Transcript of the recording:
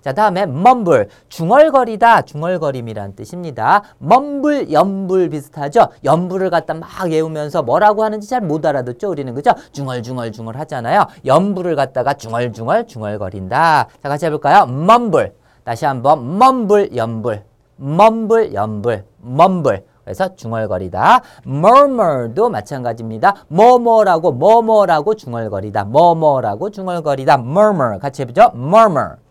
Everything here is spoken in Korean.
자, 다음에 mumble, 중얼거리다, 중얼거림이란 뜻입니다. mumble, 연불 비슷하죠? 연불을 갖다 막 외우면서 뭐라고 하는지 잘 못 알아듣죠? 우리는 그죠? 중얼중얼중얼 하잖아요. 연불을 갖다가 중얼중얼 중얼거린다. 자, 같이 해볼까요? mumble, 다시 한번 mumble, 연불, mumble, 연불, mumble. 그래서 중얼거리다. murmur도 마찬가지입니다. 뭐뭐라고 중얼거리다. murmur 같이 해보죠. murmur.